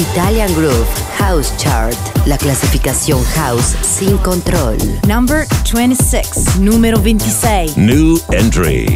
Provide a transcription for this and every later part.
Italian Groove House Chart, la clasificación house sin control. Number 26, número 26. New entry.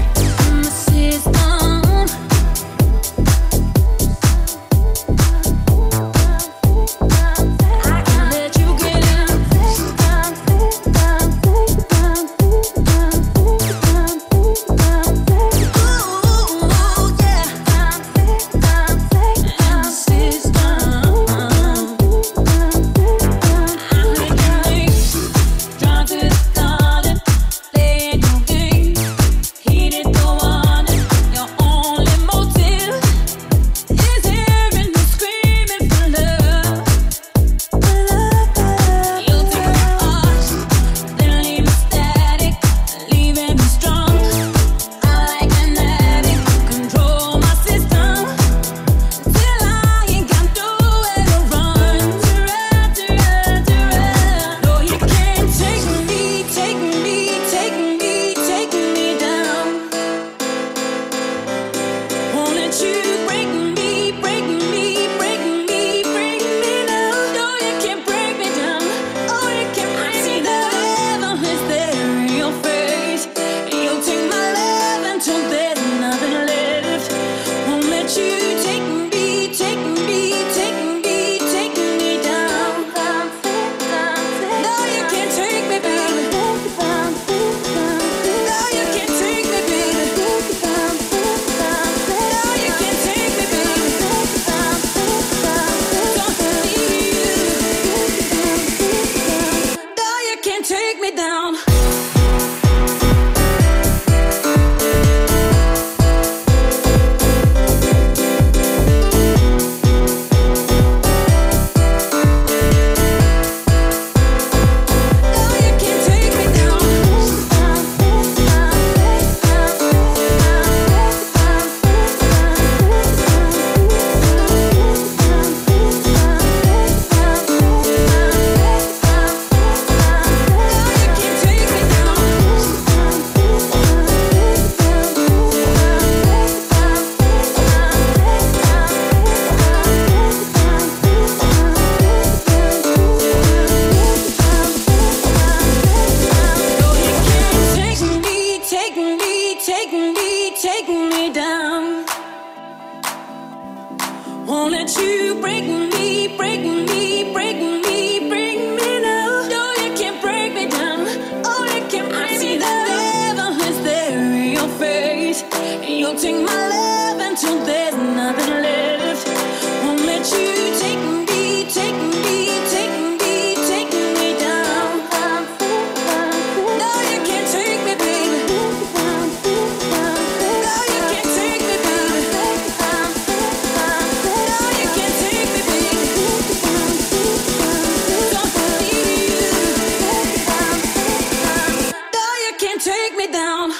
Won't let you break me, break me, break me, break me now. No, you can't break me down. Oh, you can't break me down. I see the devil is there in your face. You'll take my love until there's nothing left. Won't let you take me, take me, take me, take me down. No, you can't take me, baby. No, you can't take me, baby. No, you can't take me, baby. Don't believe you. No, you can't take me down.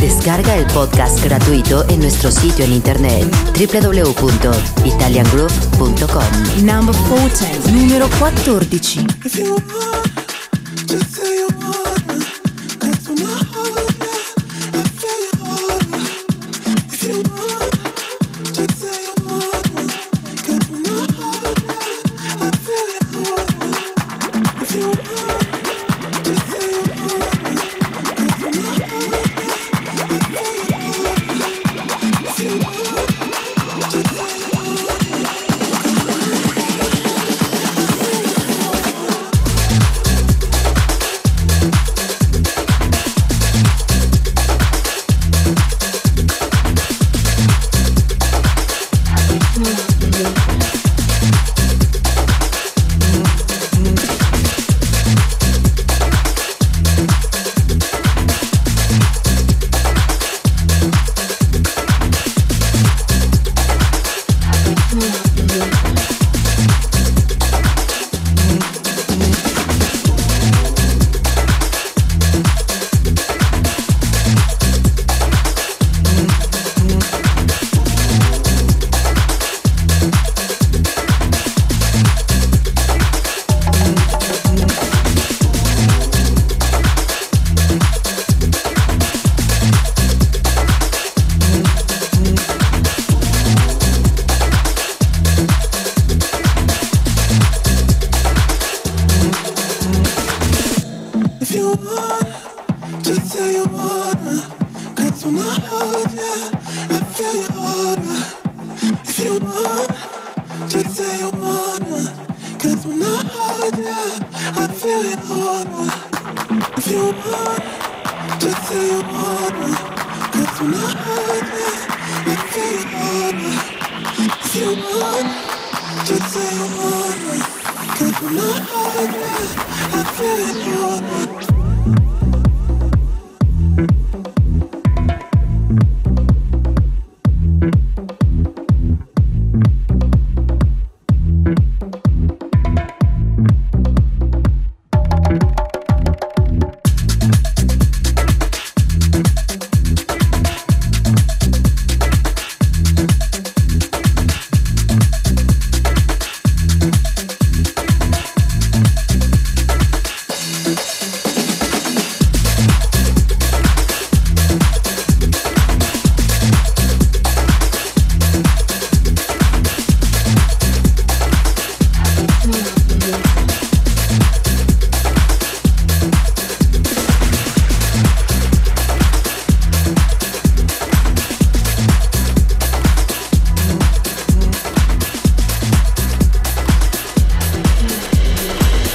Descarga el podcast gratuito en nuestro sitio en internet www.italiangroove.com. Number 14, número 14.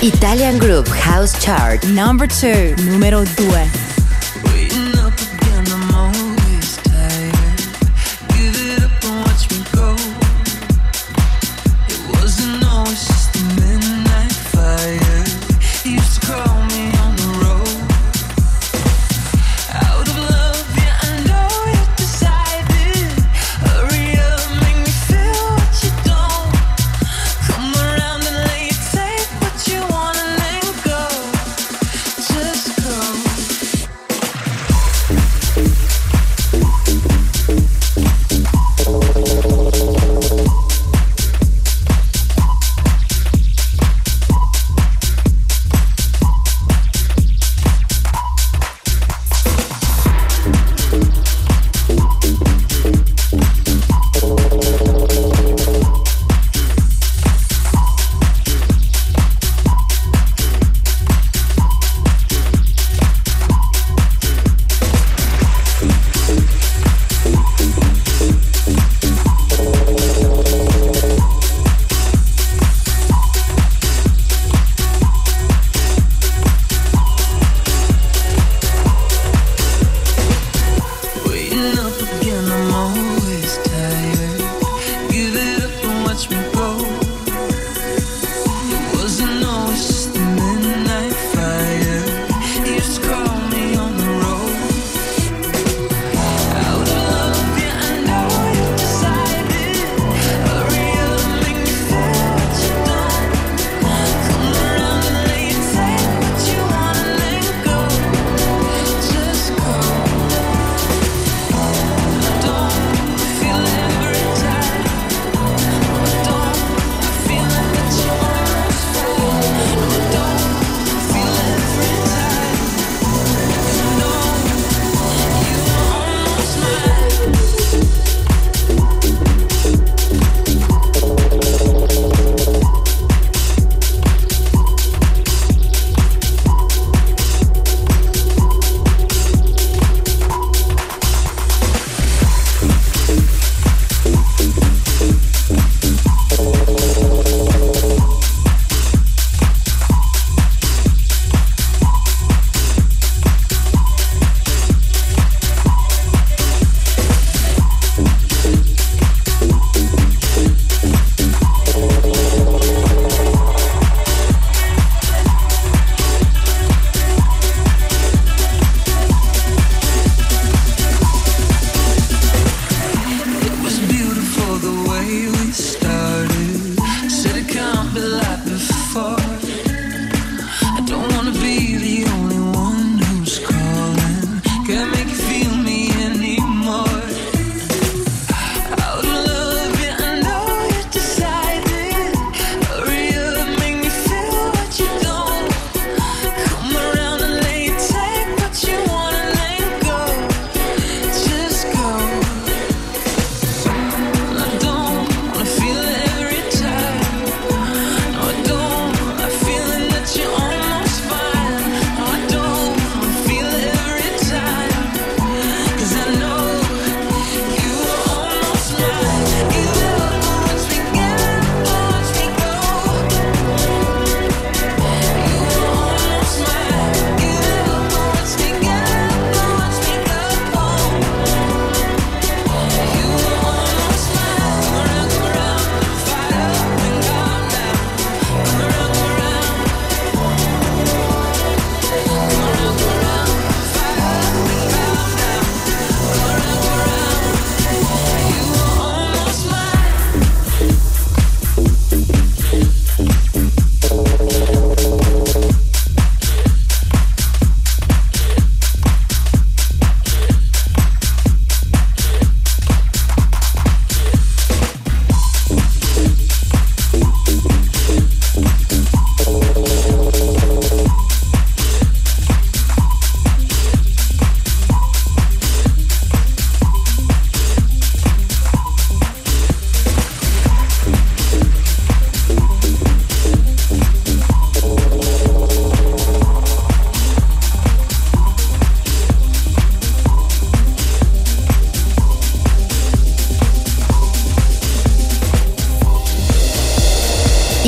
Italian Group House Chart Number 2, número 2.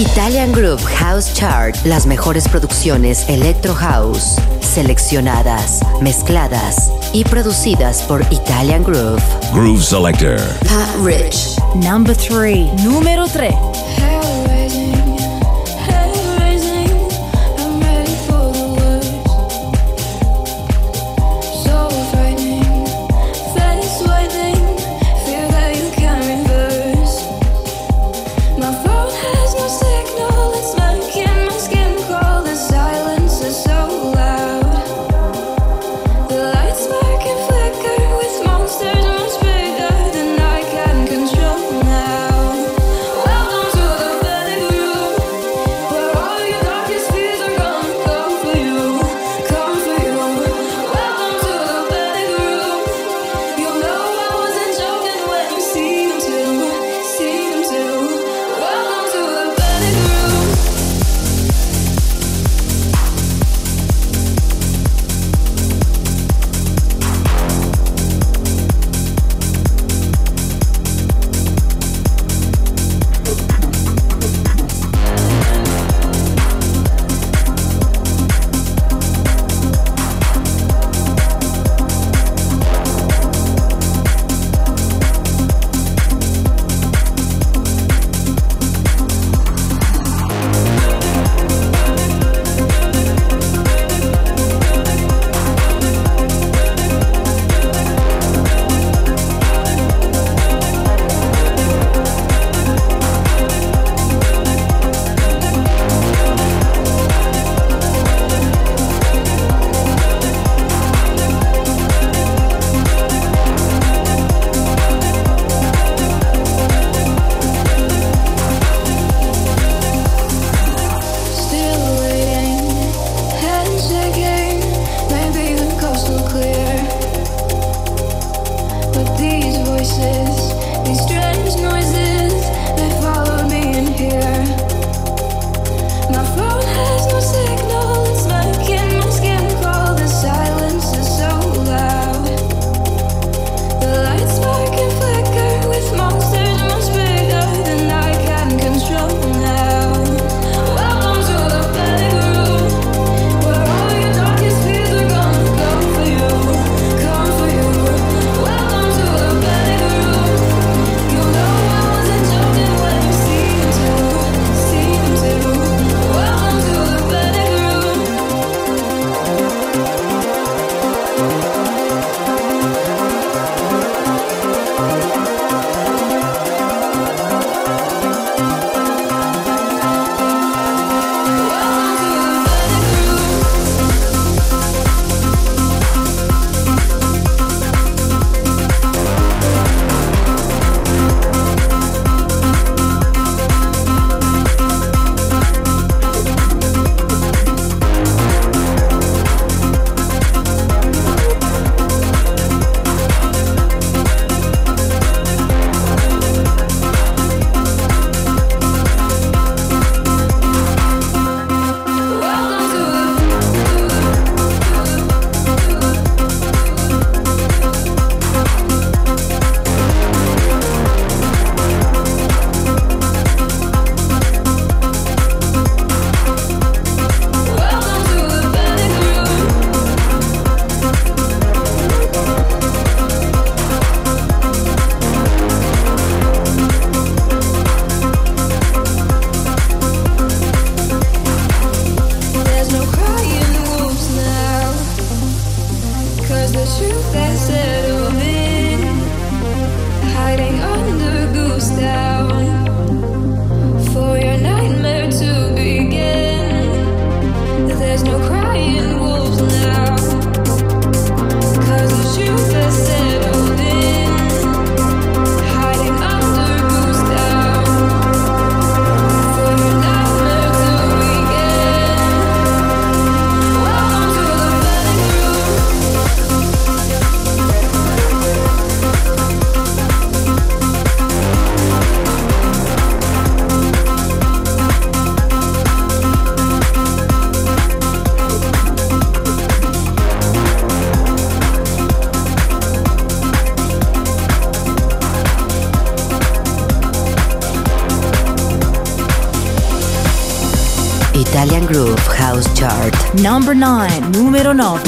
Italian Group House Chart. Las mejores producciones Electro House, seleccionadas, mezcladas y producidas por Italian Groove. Groove Selector. Pat Rich. Number 3. Número 3. Italian Groove House Chart. Number 9, número 9.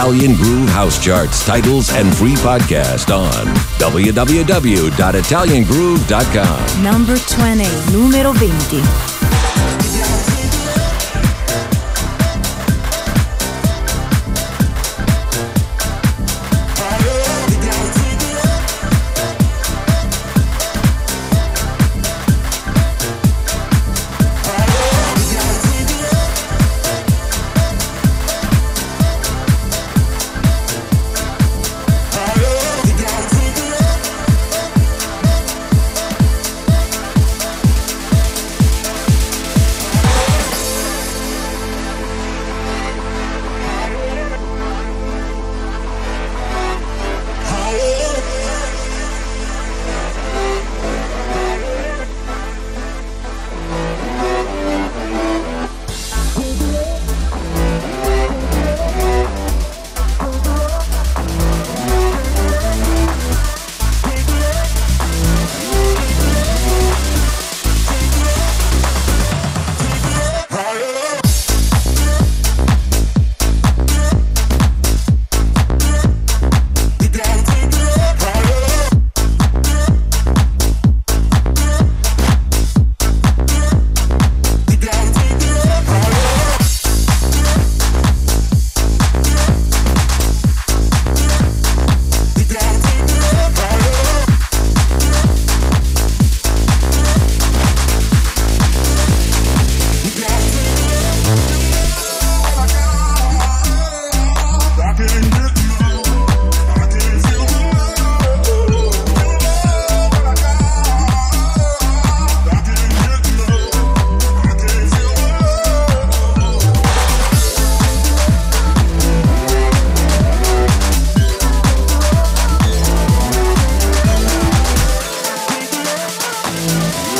Italian Groove House Charts, titles, and free podcast on www.italiangroove.com. Number 20, número 20.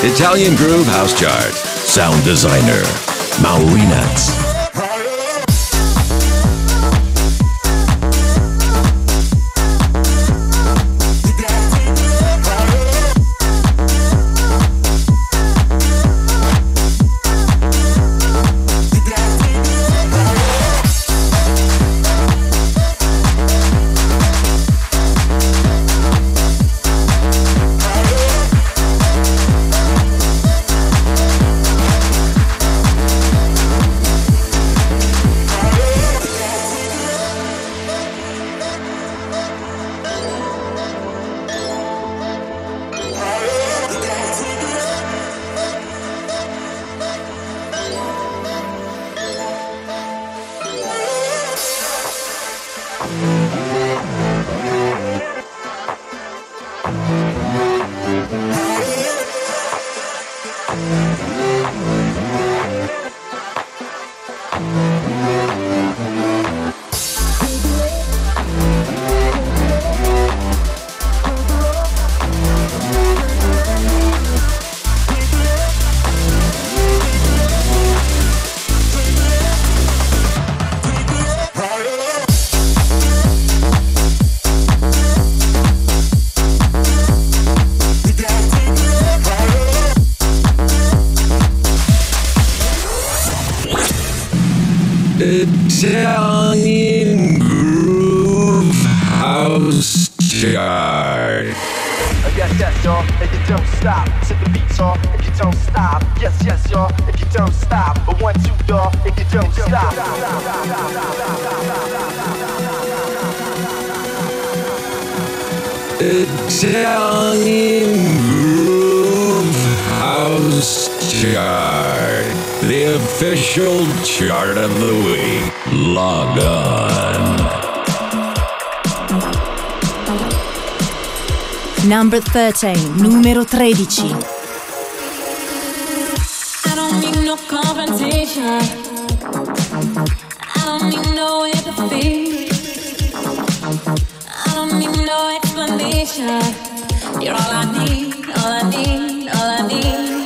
Italian Groove House Chart. Sound designer, Maurinats. Italian Groove House Chart. Yes, yes, y'all, if you don't stop, set the beats, y'all, if you don't stop. Yes, yes, y'all, if you don't stop. But 1, 2, y'all, if you don't stop. Italian Groove House Chart. The official chart of the week. Log on. Number 13, numero 13. I don't need no confrontation. I don't need no empathy. I don't need no explanation. You're all I need, all I need, all I need.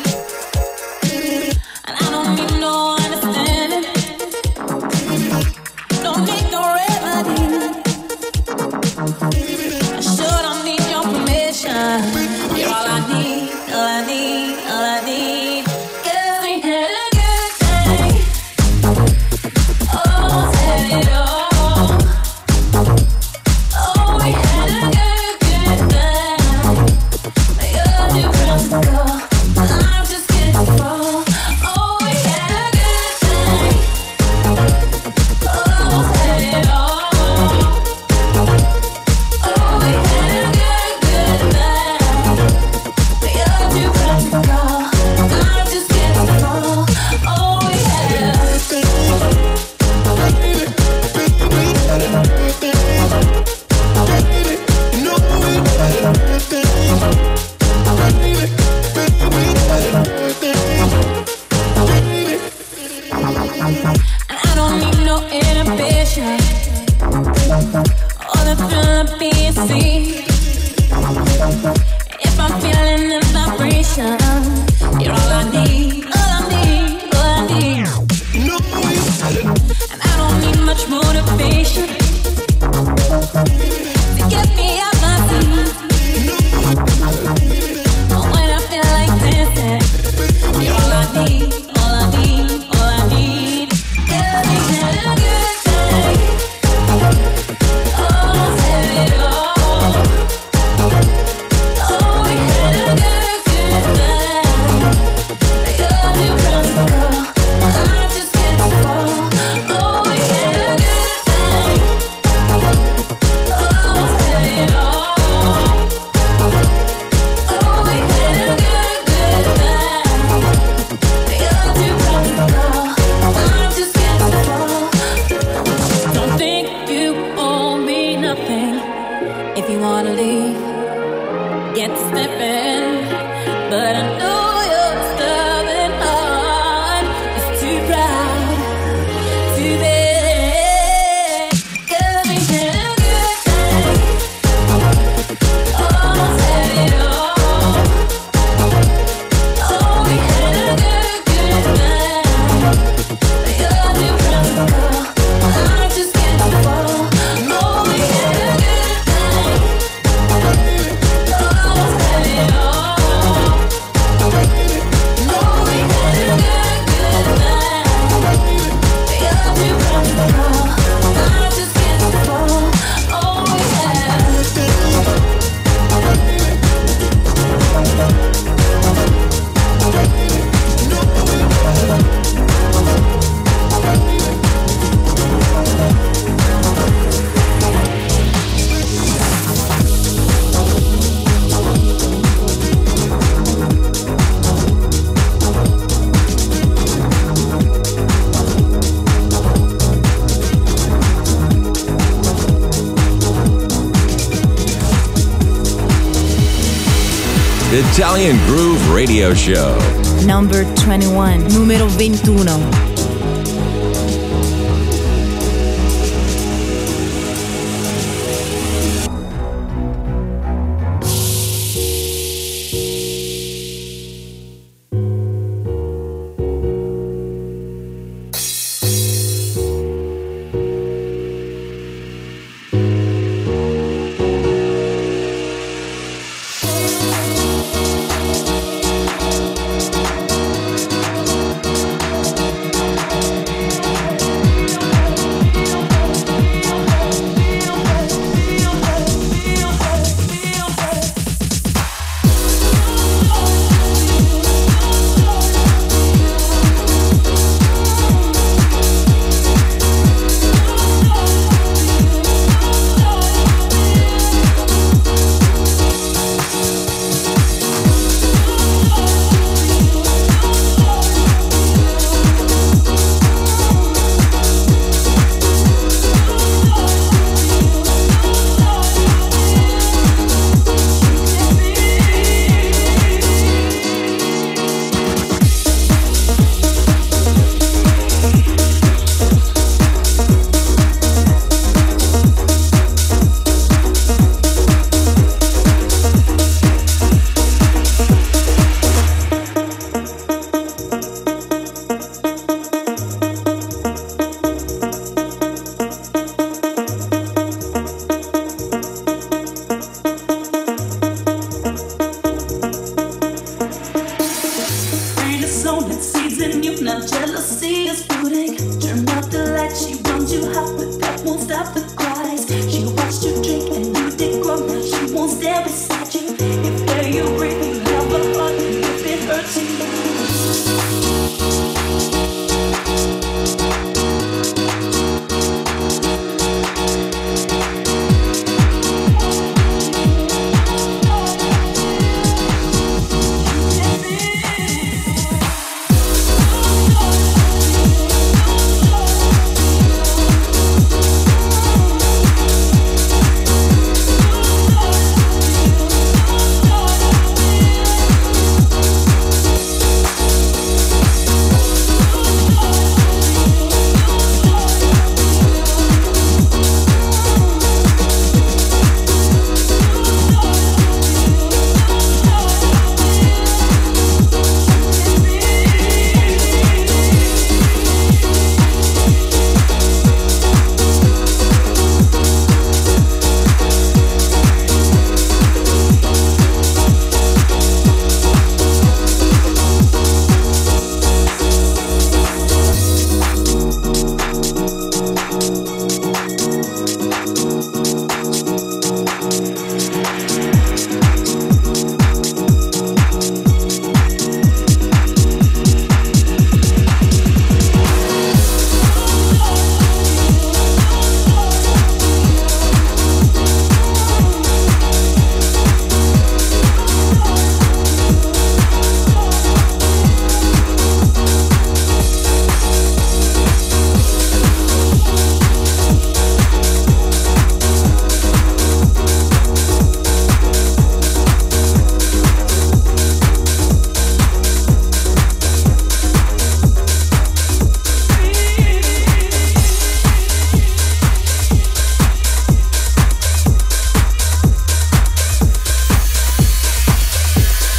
Italian Groove Radio Show. Number 21. Numero 21.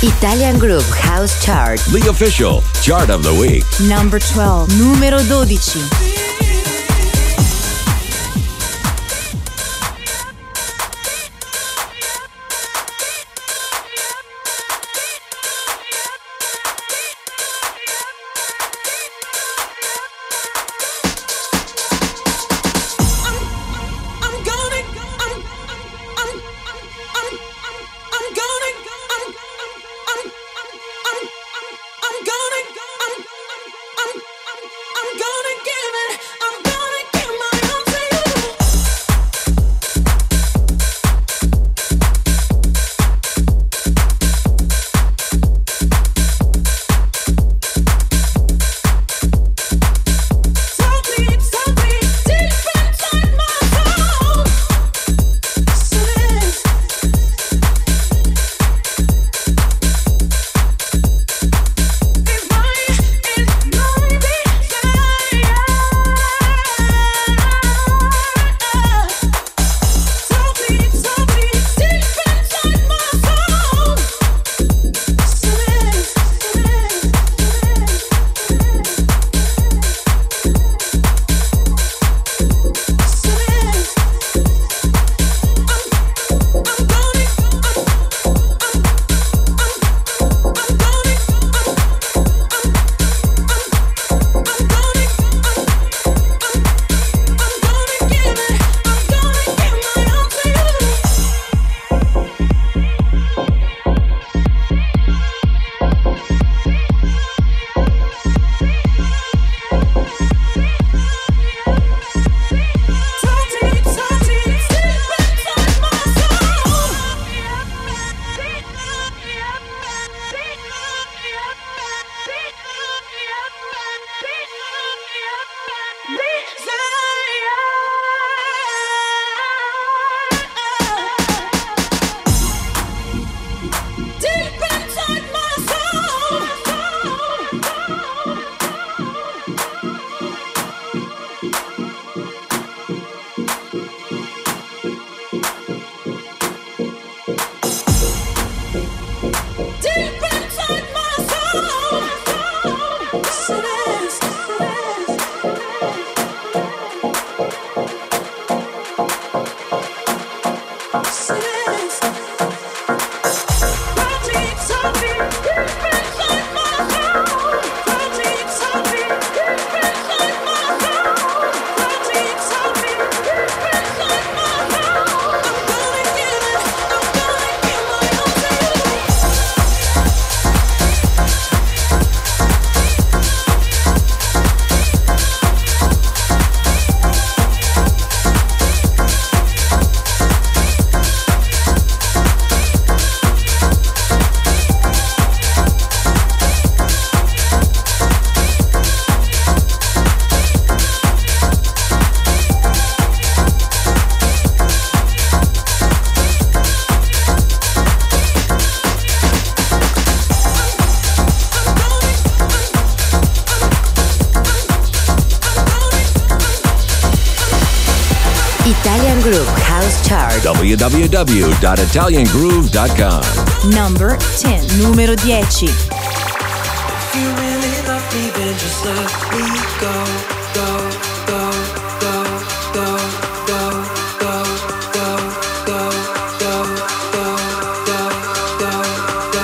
Italian Group House Chart. The official chart of the week. Number 12. Numero 12. I'm gonna give it Italian Groove House Chart, www.italiangroove.com. Number 10. Numero 10. If you really love me, then just let me go, go, go, go, go, go, go, go, go, go, go, go, go, go, go, go, go, go,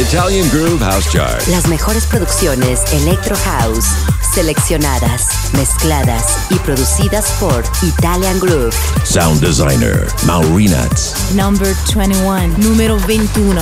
Italian Groove House Chart. Las mejores producciones Electro House, seleccionadas, mezcladas y producidas por Italian Groove. Sound Designer, Maurinats. Number 21. Número 21.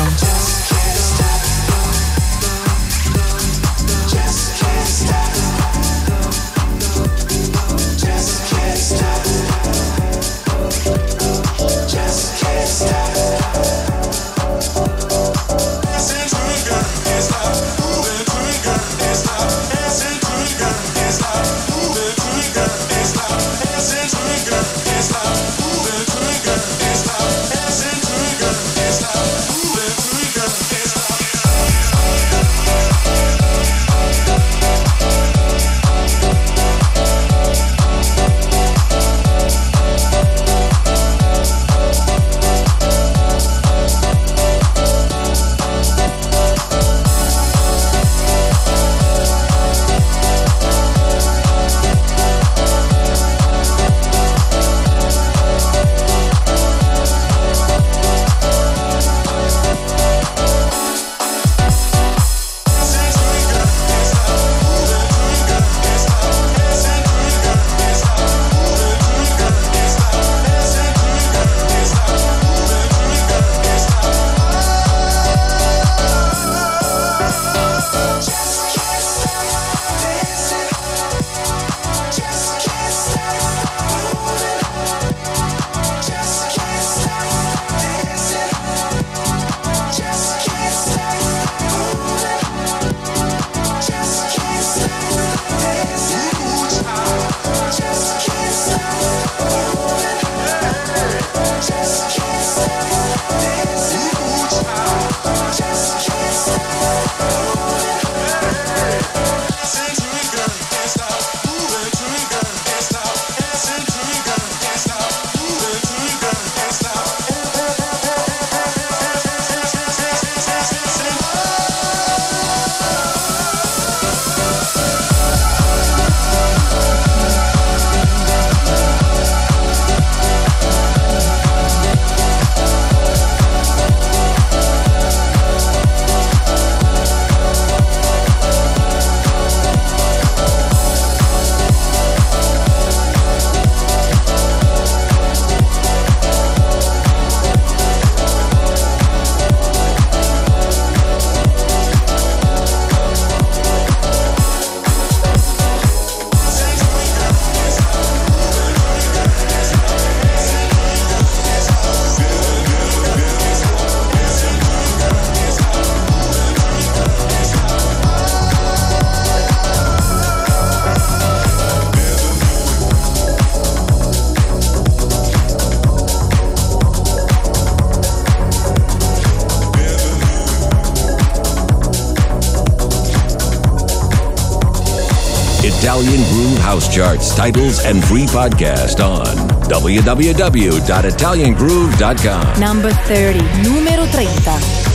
Italian Groove House Charts, titles, and free podcast on www.italiangroove.com. Number 30. Numero 30.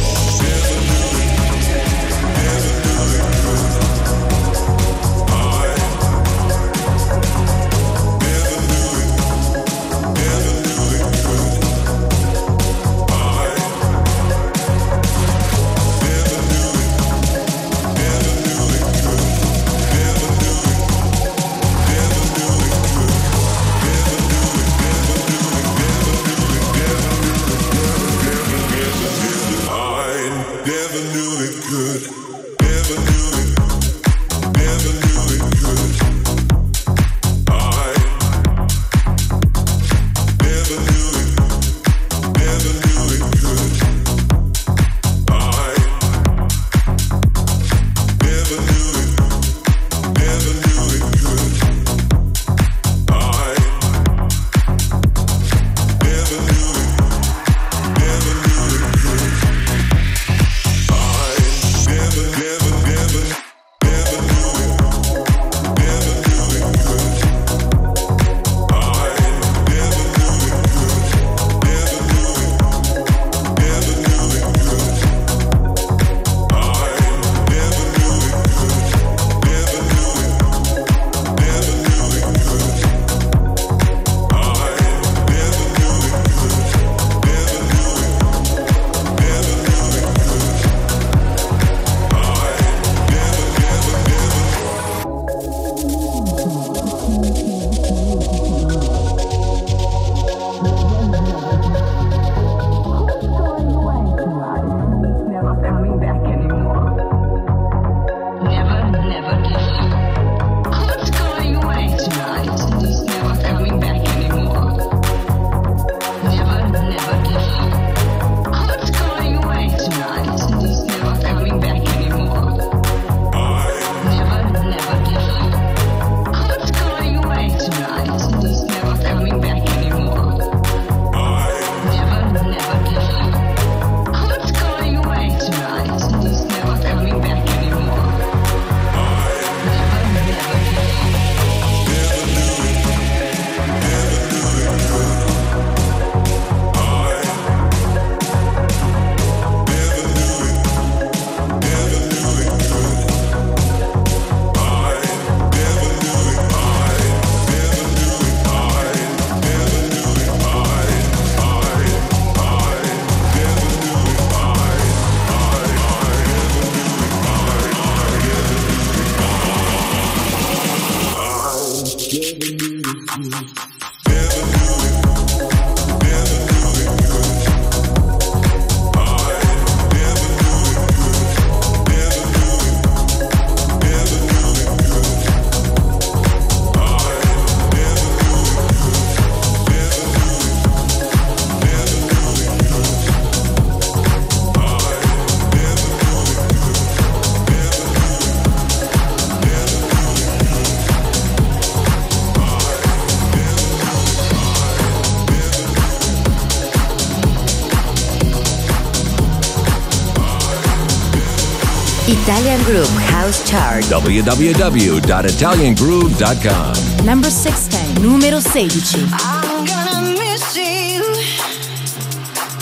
Italian Group House Chart. www.italiangroove.com. Number 16. Numero 16. I'm gonna miss you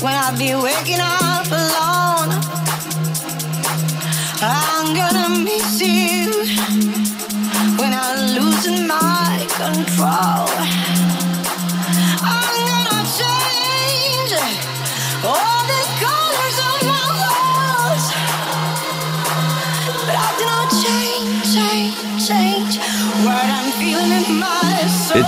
when I be waking up alone. I'm gonna miss you when I'm losing my control. I'm gonna change all the colors of my walls. But I do not change what I'm feeling in my soul.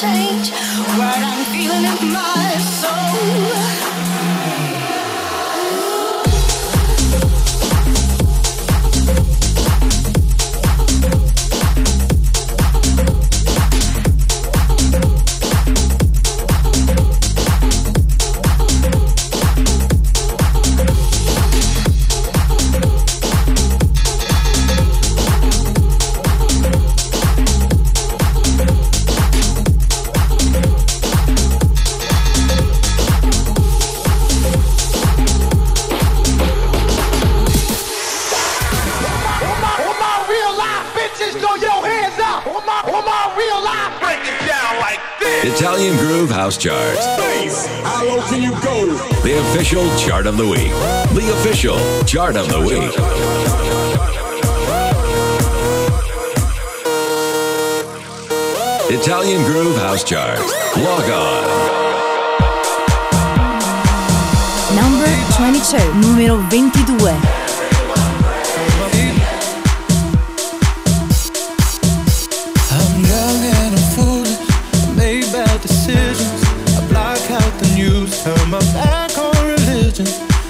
change what I'm feeling in my soul. Italian Groove House Chart. How low can you go? The official chart of the week. The official chart of the week. Italian Groove House Chart. Log on. Number 22. Numero 22. Turn my back on religion.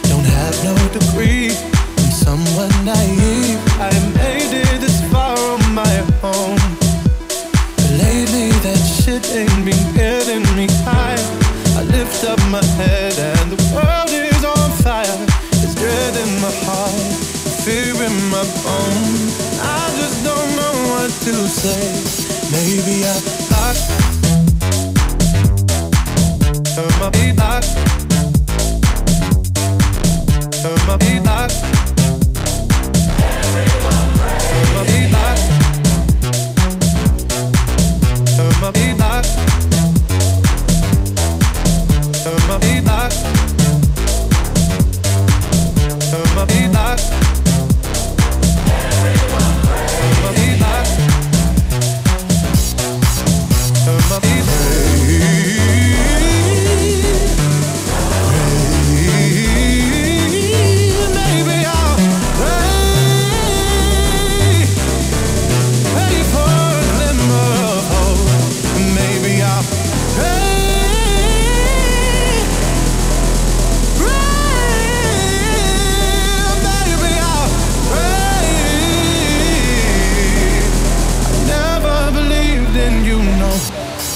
Don't have no degree. I'm somewhat naive. I made it this far on my own. But lately that shit ain't been getting me higher. I lift up my head and the world is on fire. There's dread in my heart, fear in my bones. I just don't know what to say. Maybe I turn my beat back. Turn my beat back. Everyone pray. Turn my beat back. Turn my beat back. Turn my beat back. Turn my beat back. Everyone pray. Turn my beat back. Turn my beat back.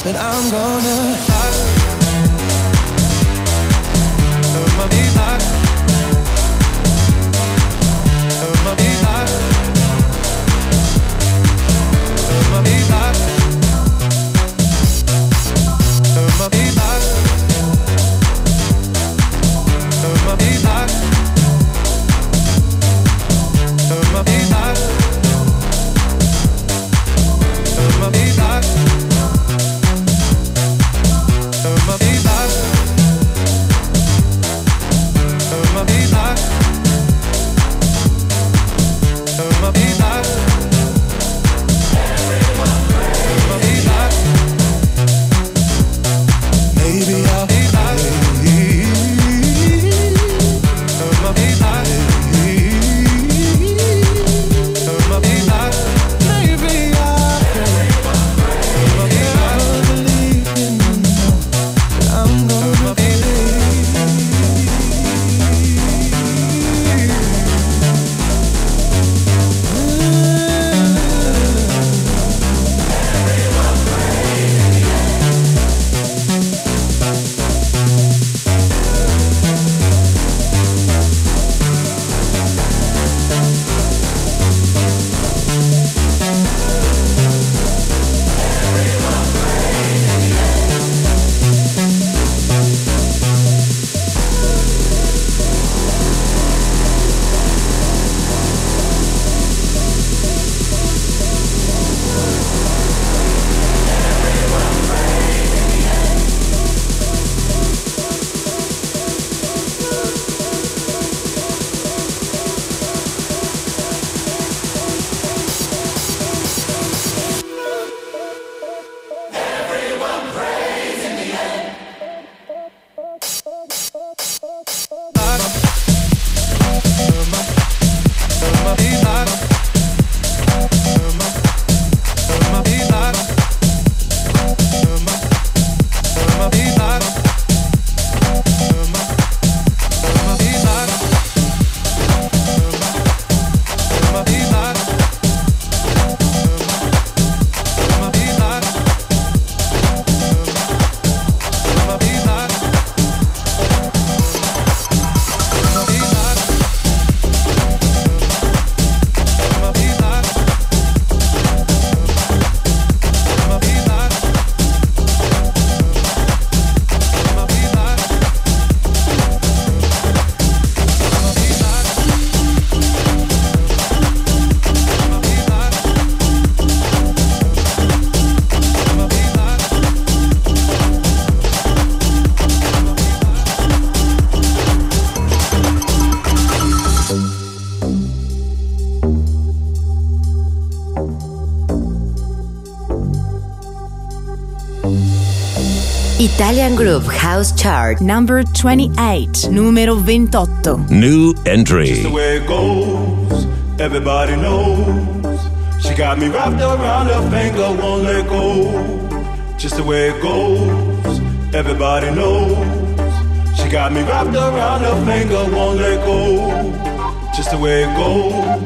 But I'm gonna rock. Turn my beat back. Turn my beat back. Turn my beat back. Turn my beat back. Turn my beat back. Turn my beat back. Turn my beat back. Italian Group House Chart Number 28, numero 28. New entry. Just the way it goes, everybody knows. She got me wrapped around her finger, won't let go. Just the way it goes, everybody knows. She got me wrapped around her finger, won't let go. Just the way it goes,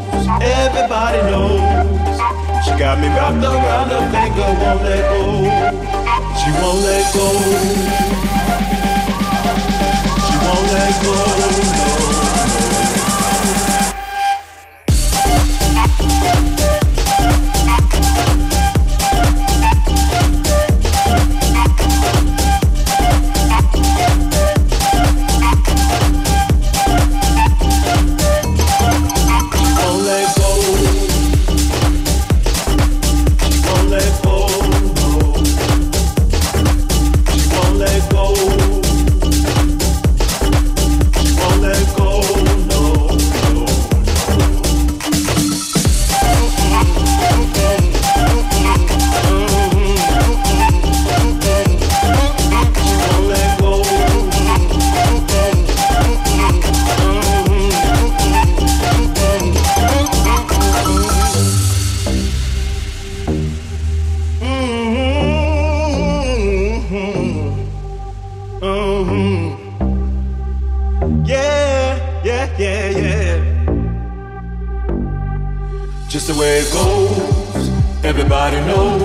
everybody knows. She got me wrapped around her finger, won't let go. She won't let go. She won't let go. She won't let go. She won't let go. Just the way it goes, everybody knows.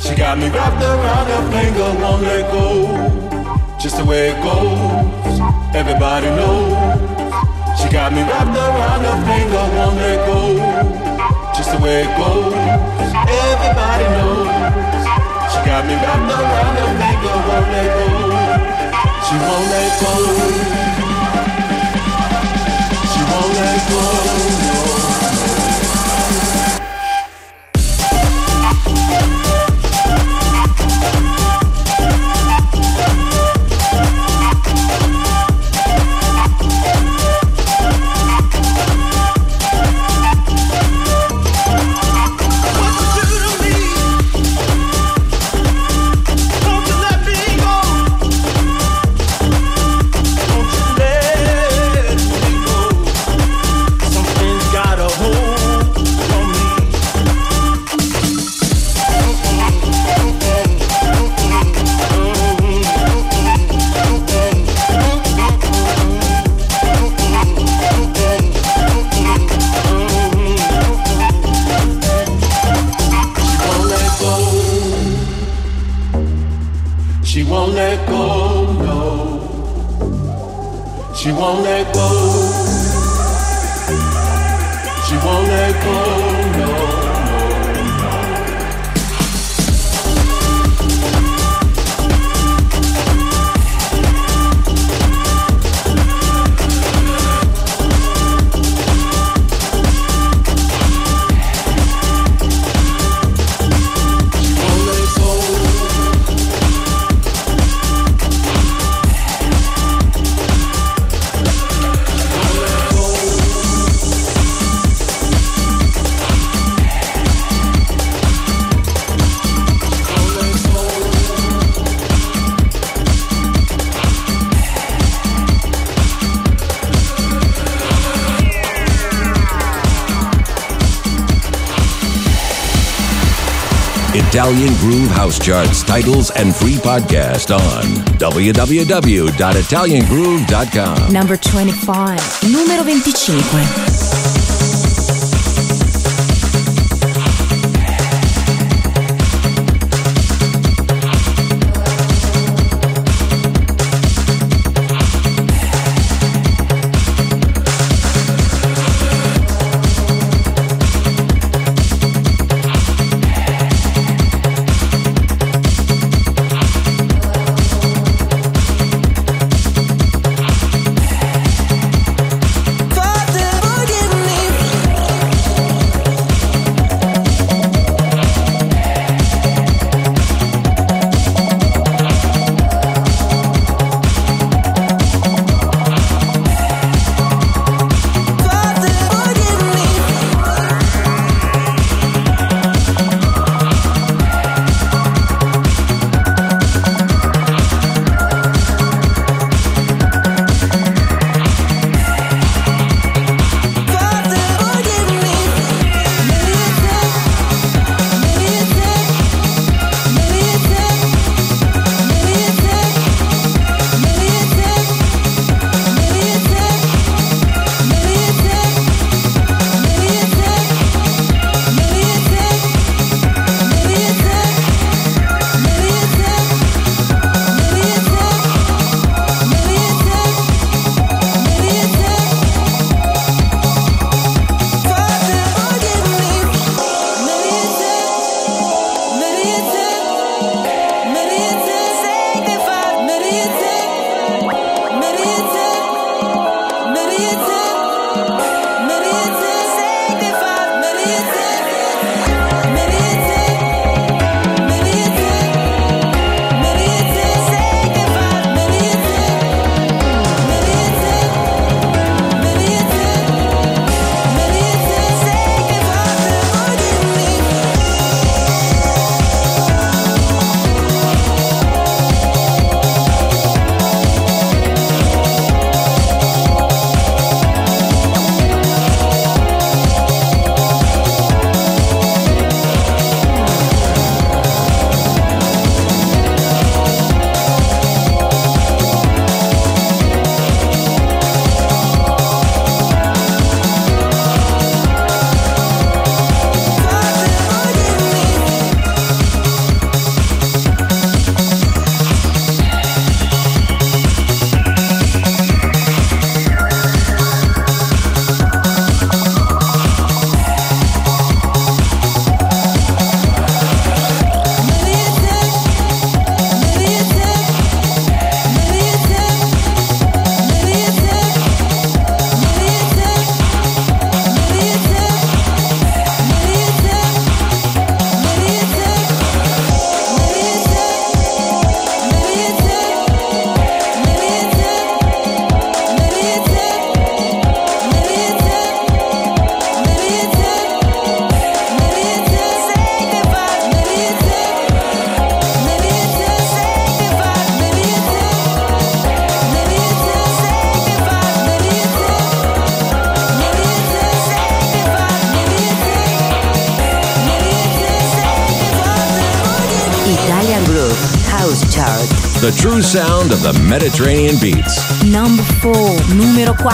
She got me wrapped around her finger, won't let go. Just the way it goes, everybody knows. She got me wrapped around her finger, won't let go. Just the way it goes, everybody knows. She got me wrapped around her finger, won't let go. She won't let go. She won't let go. She won't let go, no. She won't let go. She won't let go, no, no, no. She won't let go. Italian Groove House Charts, titles, and free podcast on www.italiangroove.com. Number 25. Numero 25. Father, Groove House Chart. The true sound of the Mediterranean beats. Number 4, numero 4.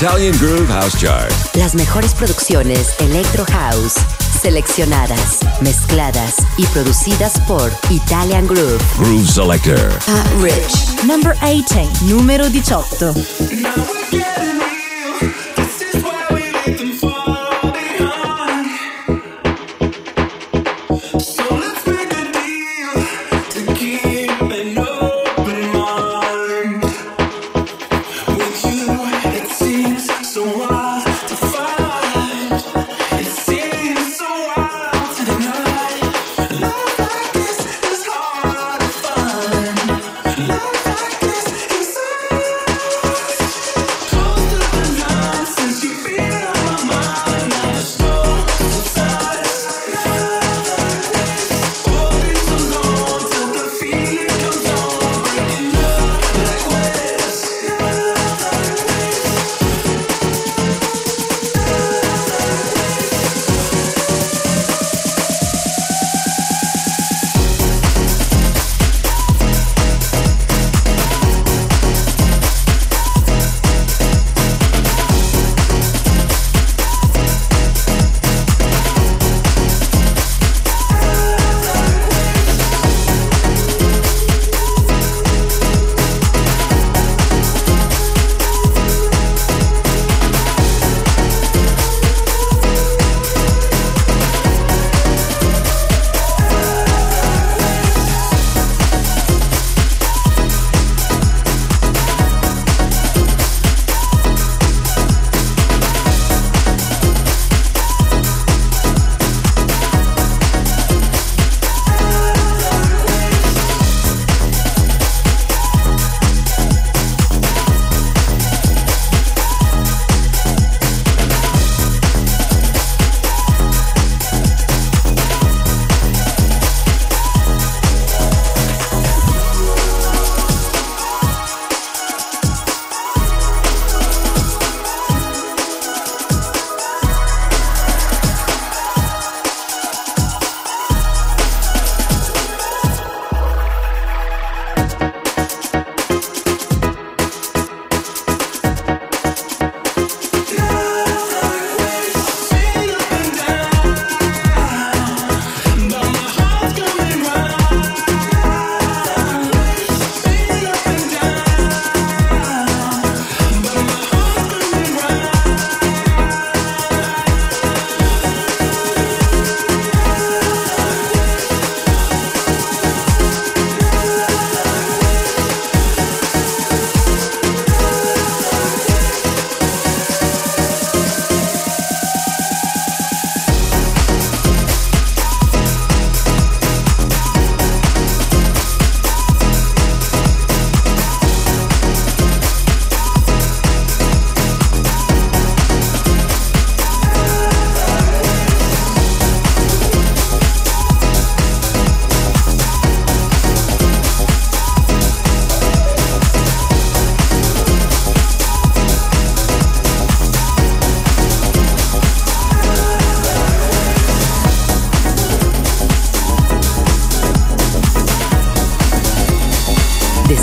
Italian Groove House Chart. Las mejores producciones Electro House, seleccionadas, mezcladas y producidas por Italian Groove. Groove Selector. Rich. Number 18. Numero 18.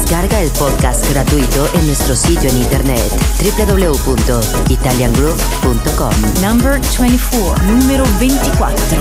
Descarga el podcast gratuito en nuestro sitio en internet www.italiangroup.com. Number 24, número 24.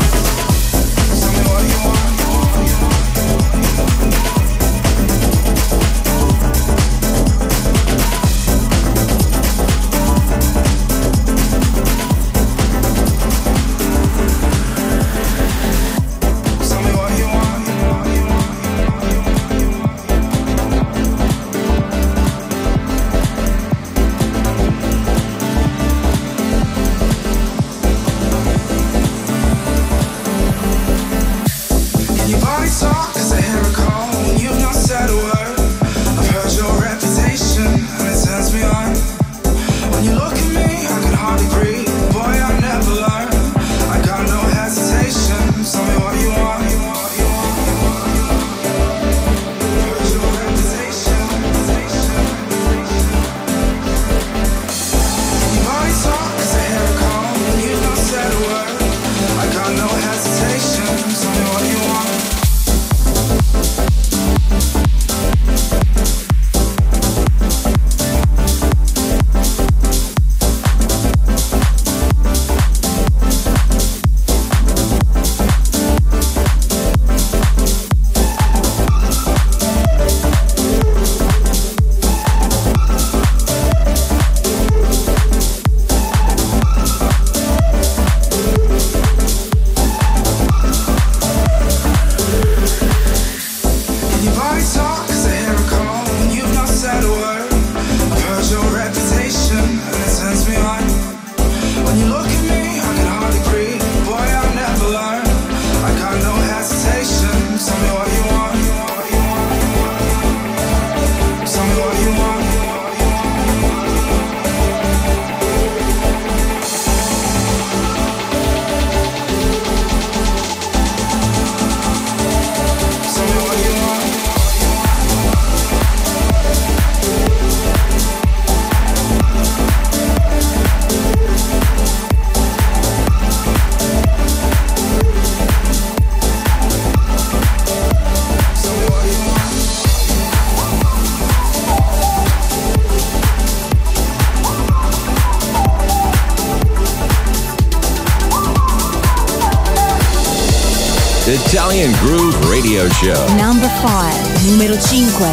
Italian Groove Radio Show. Number 5, numero 5.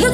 Look!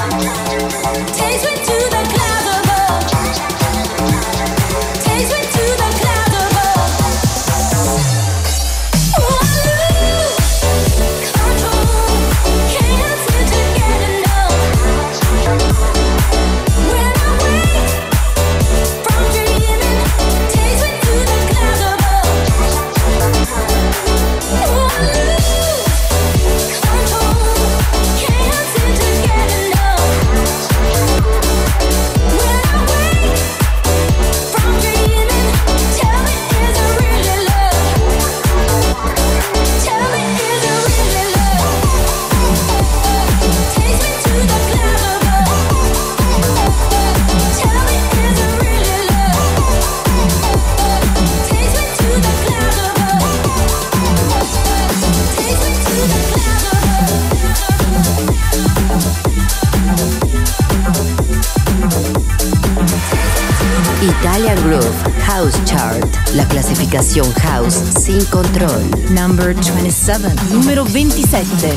Italian Groove House Chart, la clasificación house sin control. Number 27, número 27.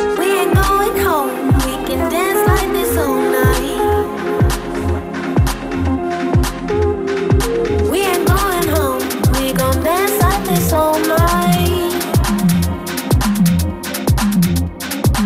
Italian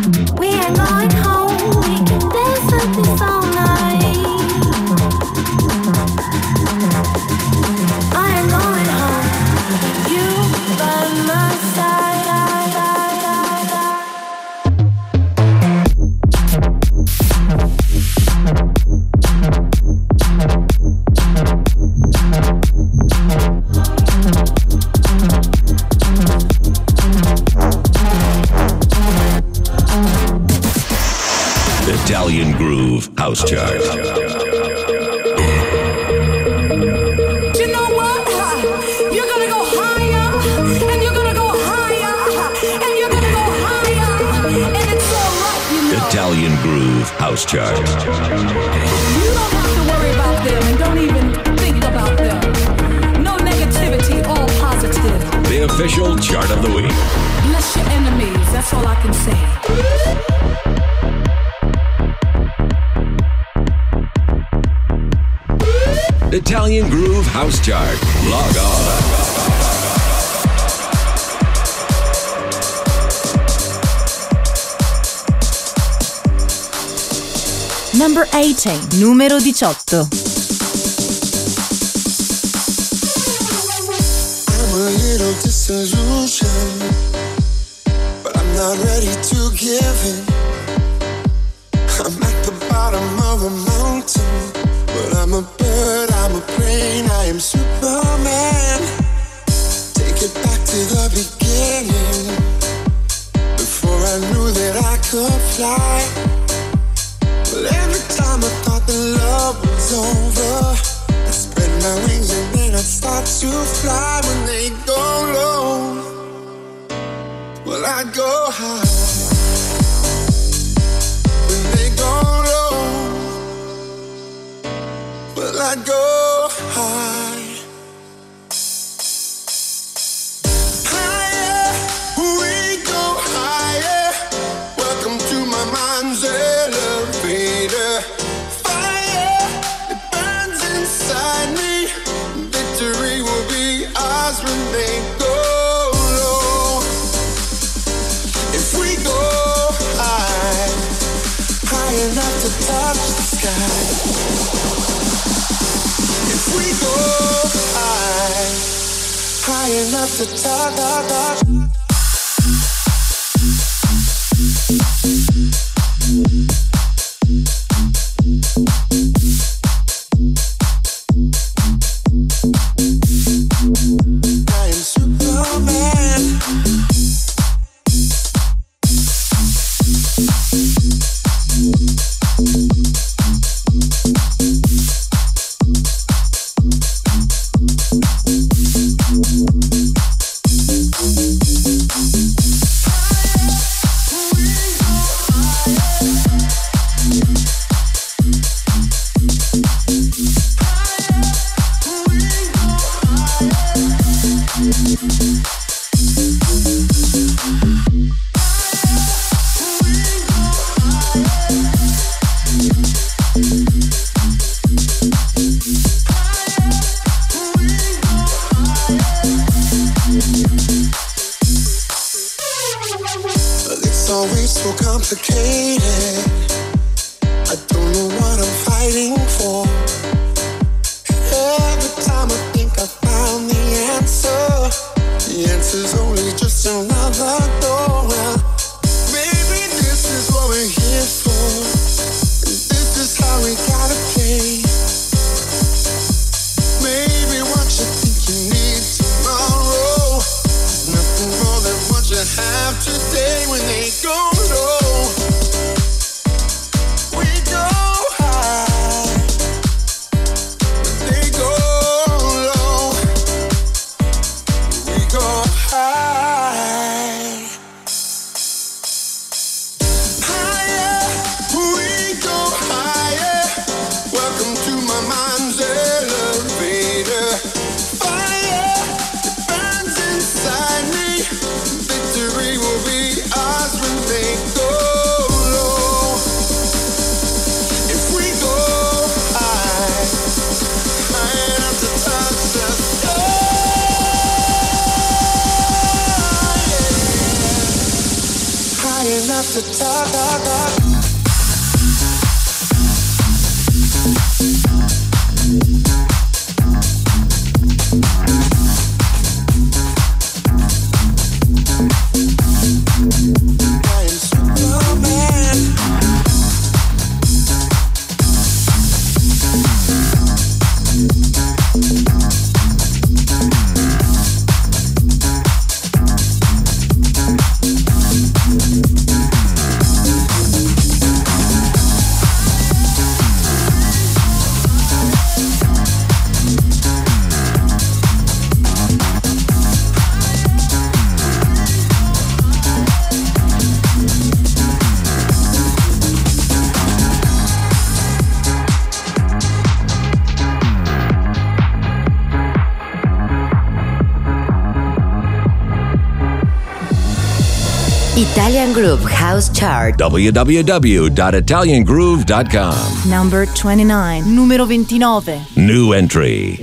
Groove House Chart. You know what? You're gonna go higher, and you're gonna go higher, and you're gonna go higher, and it's alright, you know. Italian Groove House Chart. You don't have to worry about them, and don't even think about them. No negativity, all positive. The official chart of the week. Bless your enemies, that's all I can say. Italian Groove House Chart. Log on. Number 18, numero 18. I'm a little disillusioned, but I'm not ready to give in. I'm at the bottom of a mountain, but I'm a bird, I'm a plane, I am Superman. Take it back to the beginning, before I knew that could fly. Well, every time I thought the love was over, I spread my wings and then I start to fly. When they go low, well, I go high. When they go low, well, I go high. Enough to talk. Italian Group House Chart, www.italiangroove.com. Number 29. Numero 29. New entry.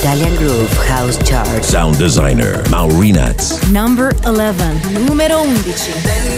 Italian Groove House Chart. Sound designer Maurinats. Number 11. Numero 11.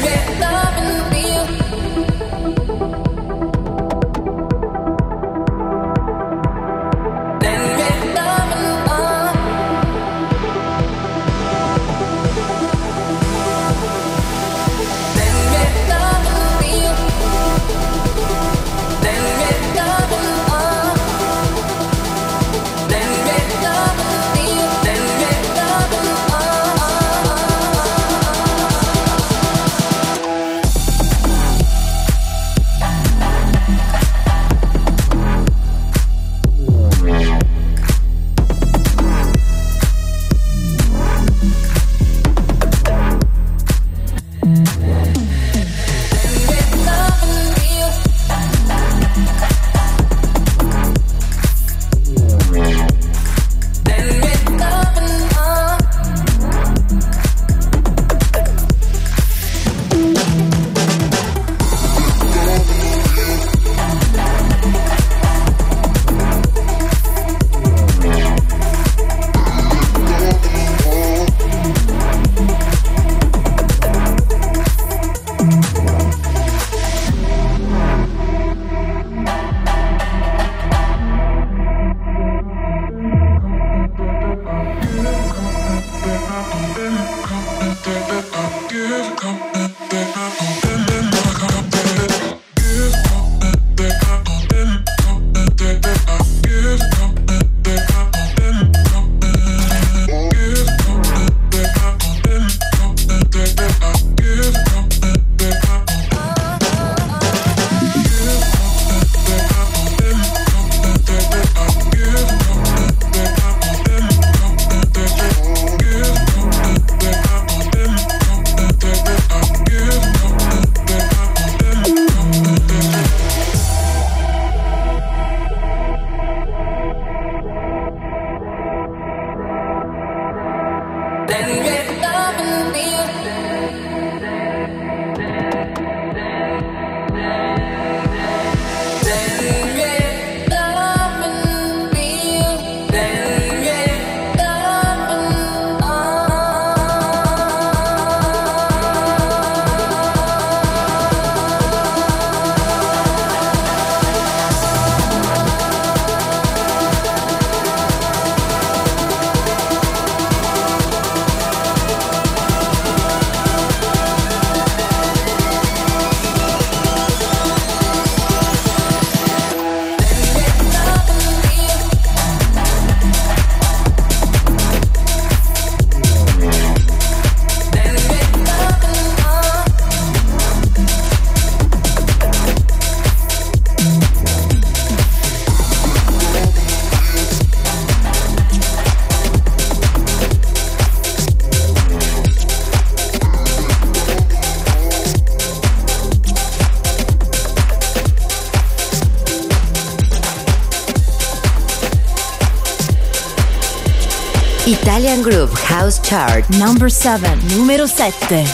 Italian Group House Chart. Number 7. Numero 7.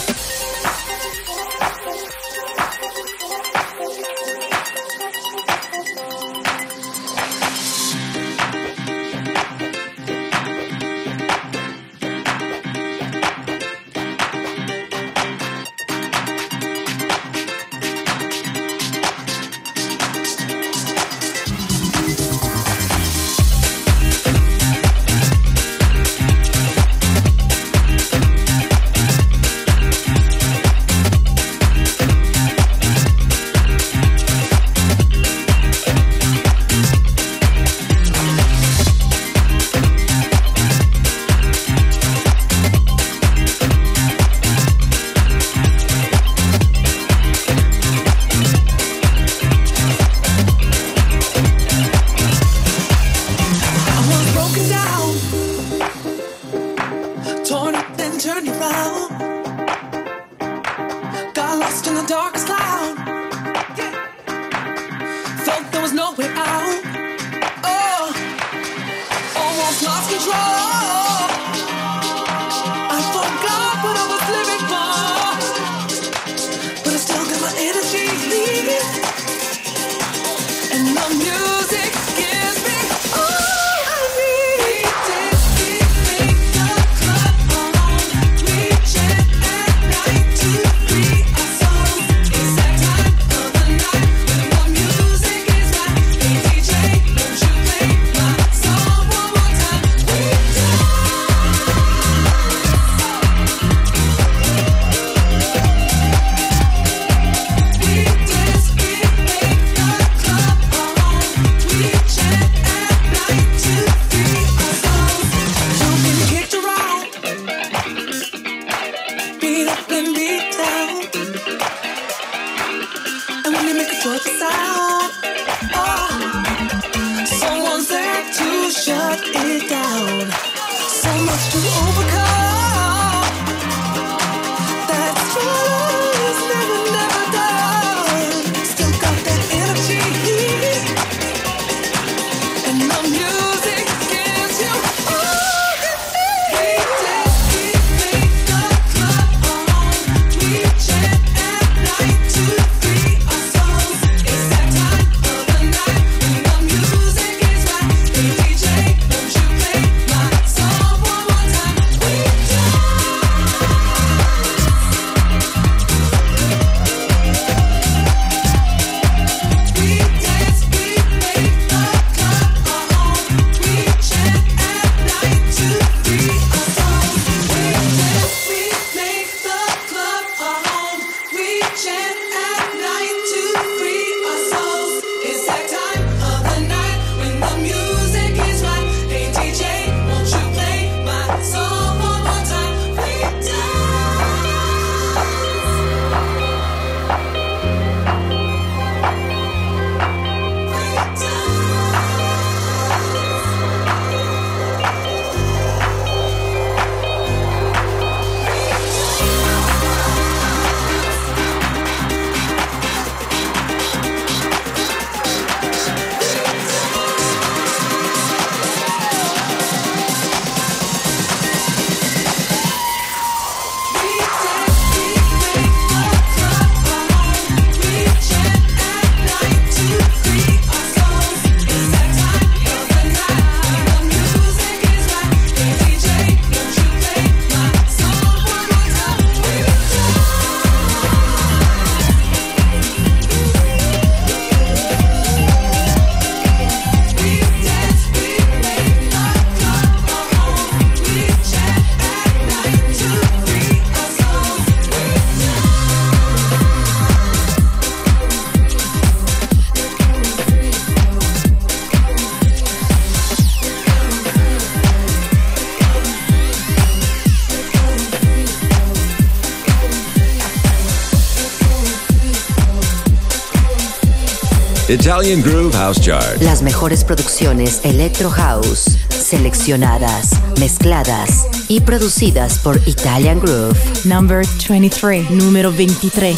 Italian Groove House Chart. Las mejores producciones Electro House, seleccionadas, mezcladas y producidas por Italian Groove. Number 23. Número 23.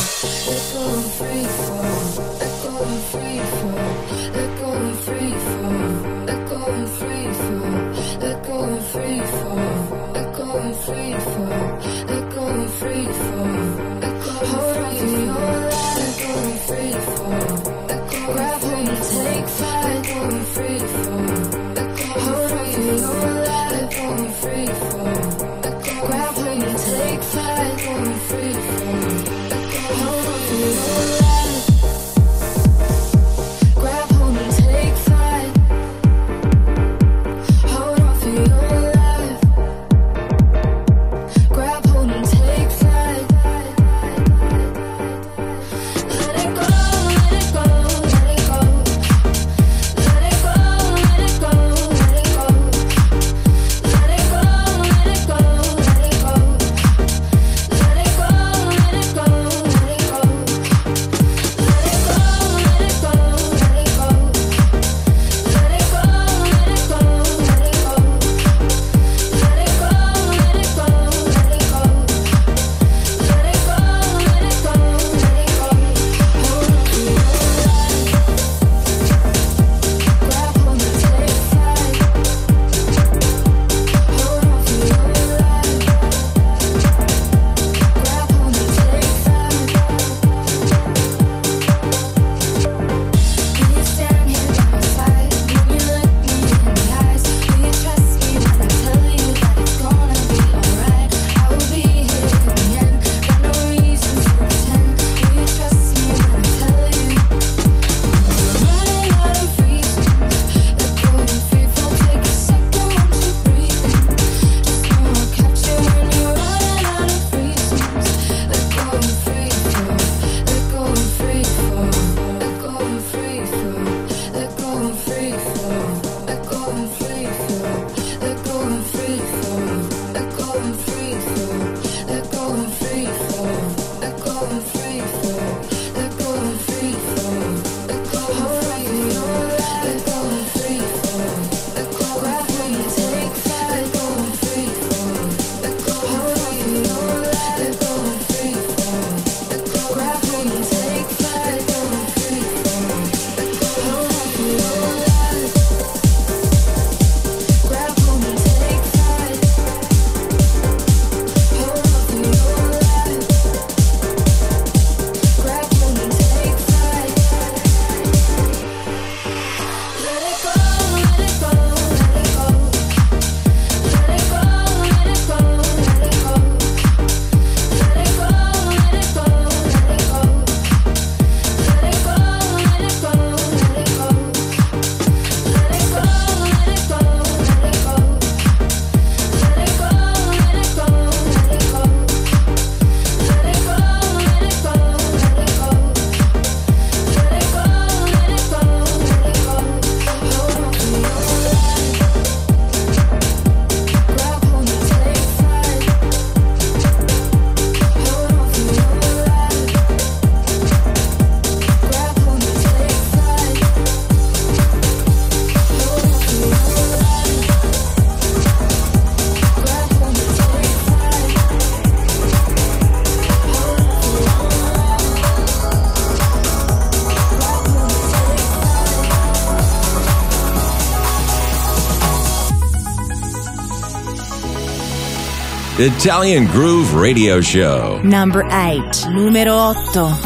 Italian Groove Radio Show. Number 8. Número 8.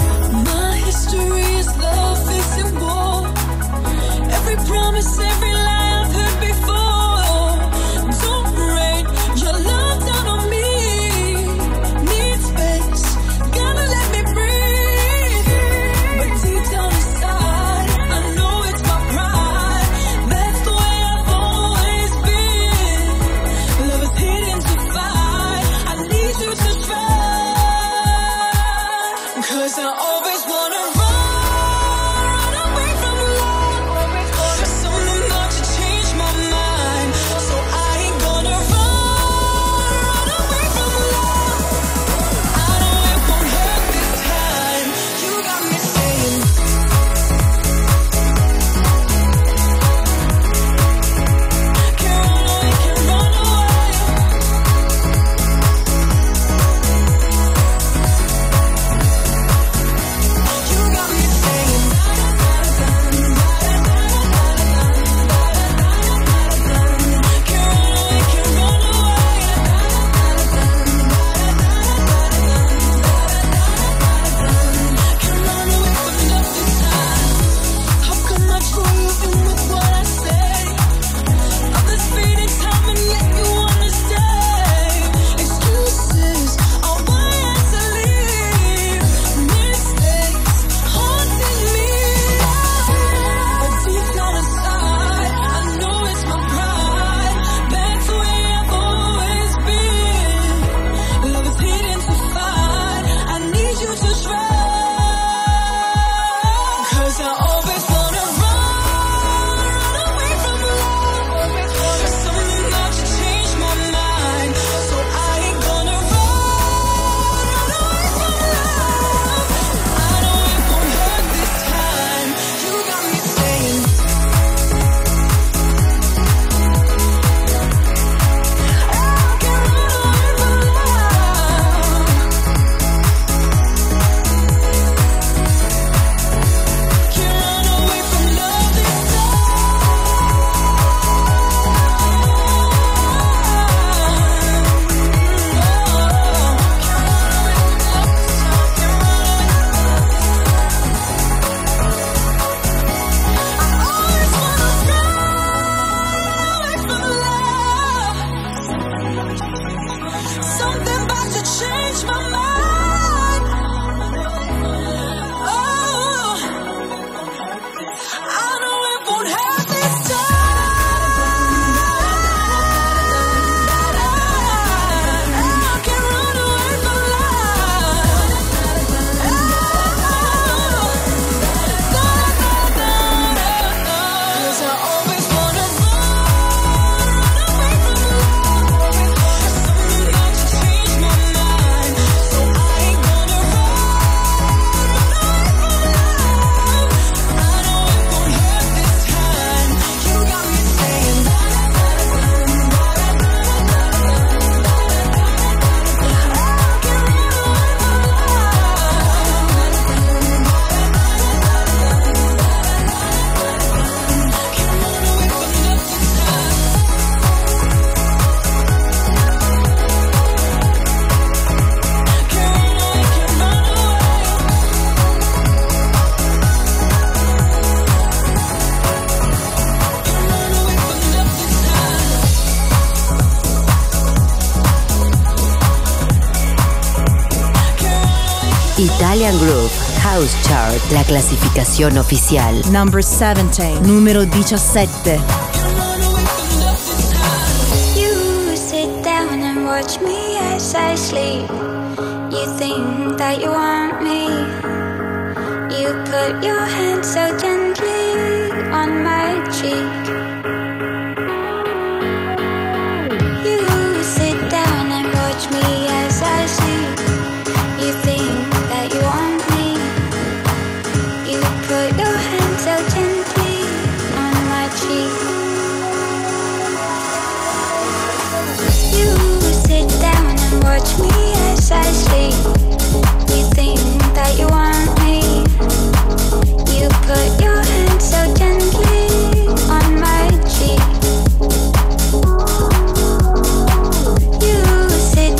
Always wanna run away from love. Someone Italian Group House Chart, la clasificazione ufficiale. Number 17, numero 17. You sit down and watch me as I sleep. You think that you want me. You put your hand so gently on my cheek. Watch me as I sleep. You think that you want me. You put your hand so gently on my cheek. You sit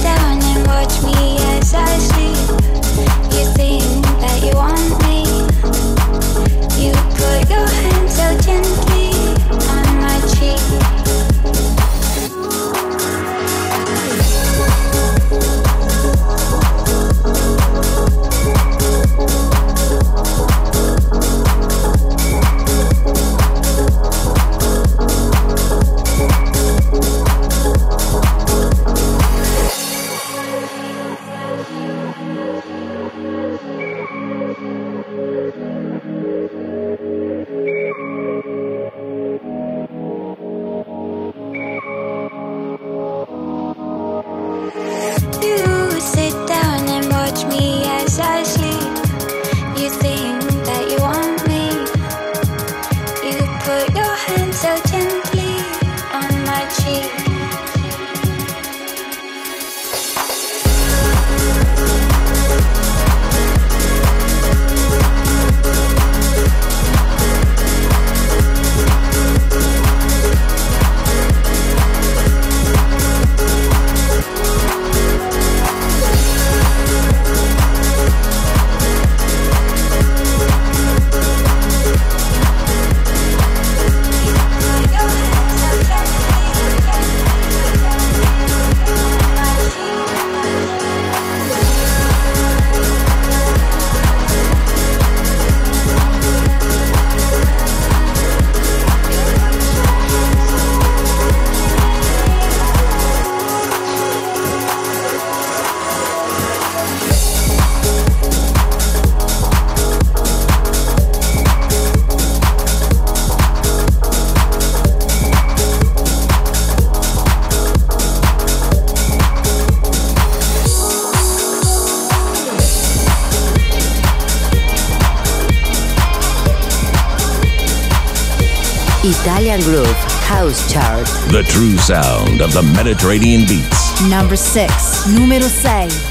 down and watch me as I sleep. You think that you want me. You put your hand so gently on my cheek. Italian Groove House Chart. The true sound of the Mediterranean beats. Number 6, numero 6.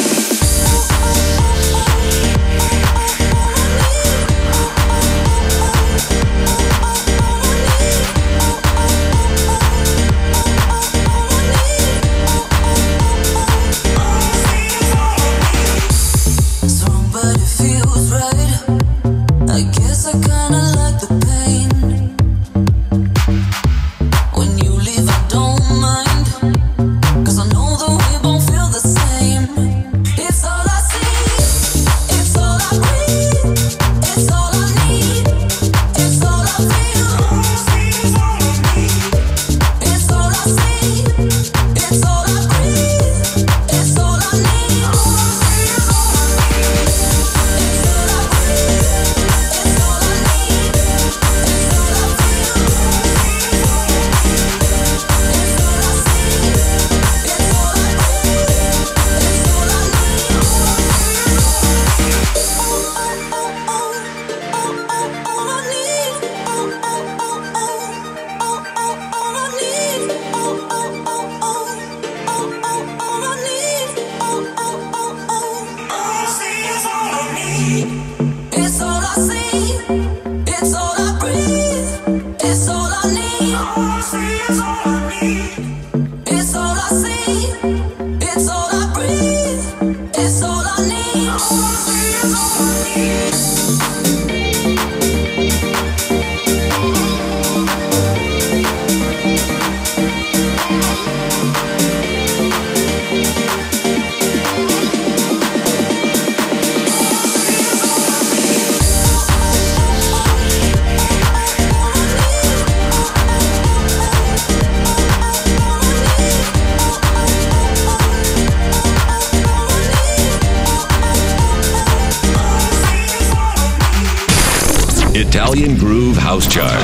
Italian Groove House Chart.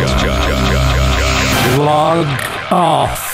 Log off.